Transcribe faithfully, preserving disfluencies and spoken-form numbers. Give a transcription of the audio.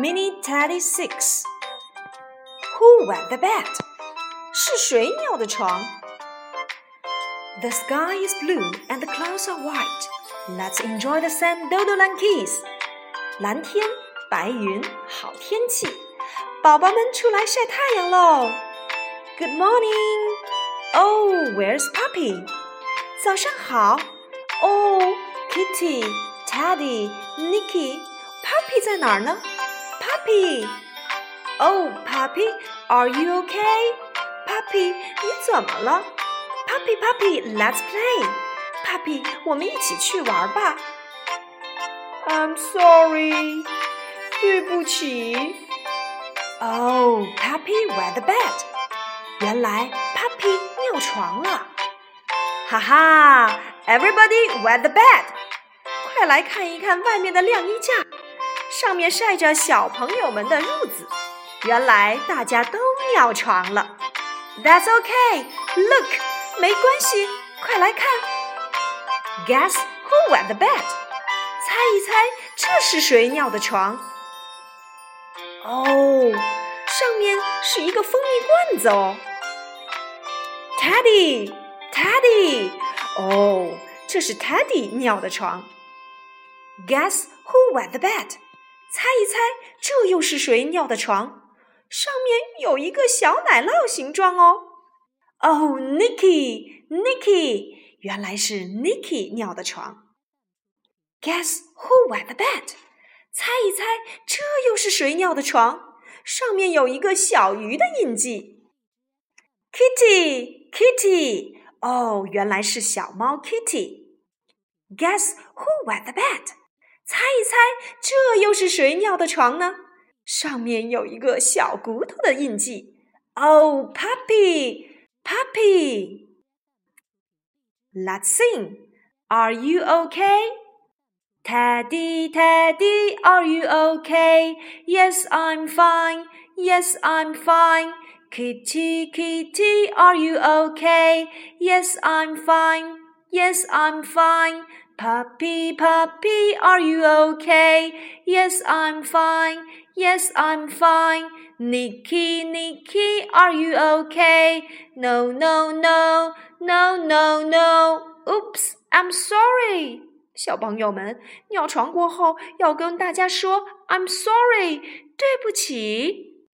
Mini Teddy Six. Who wet the bed? 是谁尿的床 ？The sky is blue and the clouds are white. Let's enjoy the sun, doodle and kiss. 蓝天、白云，好天气，宝宝们出来晒太阳喽。Good morning. Oh, where's Puppy? 早上好。Oh, Kitty, Teddy, Nicky.Puppy 在哪儿呢 ？Puppy， Oh Puppy，Are you okay？ Puppy， 你怎么了 ？Puppy Puppy，Let's play。Puppy， 我们一起去玩吧。I'm sorry， 对不起。Oh Puppy，wet the bed。原来 Puppy 尿床了。哈哈 ，Everybody，wet the bed。快来看一看外面的晾衣架。上面晒着小朋友们的褥子，原来大家都尿床了。That's okay, look, 没关系，快来看。Guess who wet the bed? 猜一猜，这是谁尿的床？哦，上面是一个蜂蜜罐子哦。Teddy, Teddy, 哦，这是 Teddy 尿的床。Guess who wet the bed?猜一猜，这又是谁尿的床？上面有一个小奶酪形状哦。Oh, Nicky, Nicky， 原来是 Nicky 尿的床。Guess who wet the bed？ 猜一猜，这又是谁尿的床？上面有一个小鱼的印记。Kitty, Kitty， 哦，原来是小猫 Kitty。Guess who wet the bed？猜一猜，这又是谁尿的床呢？上面有一个小骨头的印记。Oh, Puppy, Puppy. Let's sing. Are you okay? Teddy, Teddy, are you okay? Yes, I'm fine. Yes, I'm fine. Kitty, Kitty, are you okay? Yes, I'm fine. Yes, I'm fine.Puppy, puppy, are you okay? Yes, I'm fine. Yes, I'm fine. Nicky, Nicky, are you okay? No, no, no, no, no, no. Oops, I'm sorry. 小朋友们，尿床过后要跟大家说 I'm sorry, 对不起。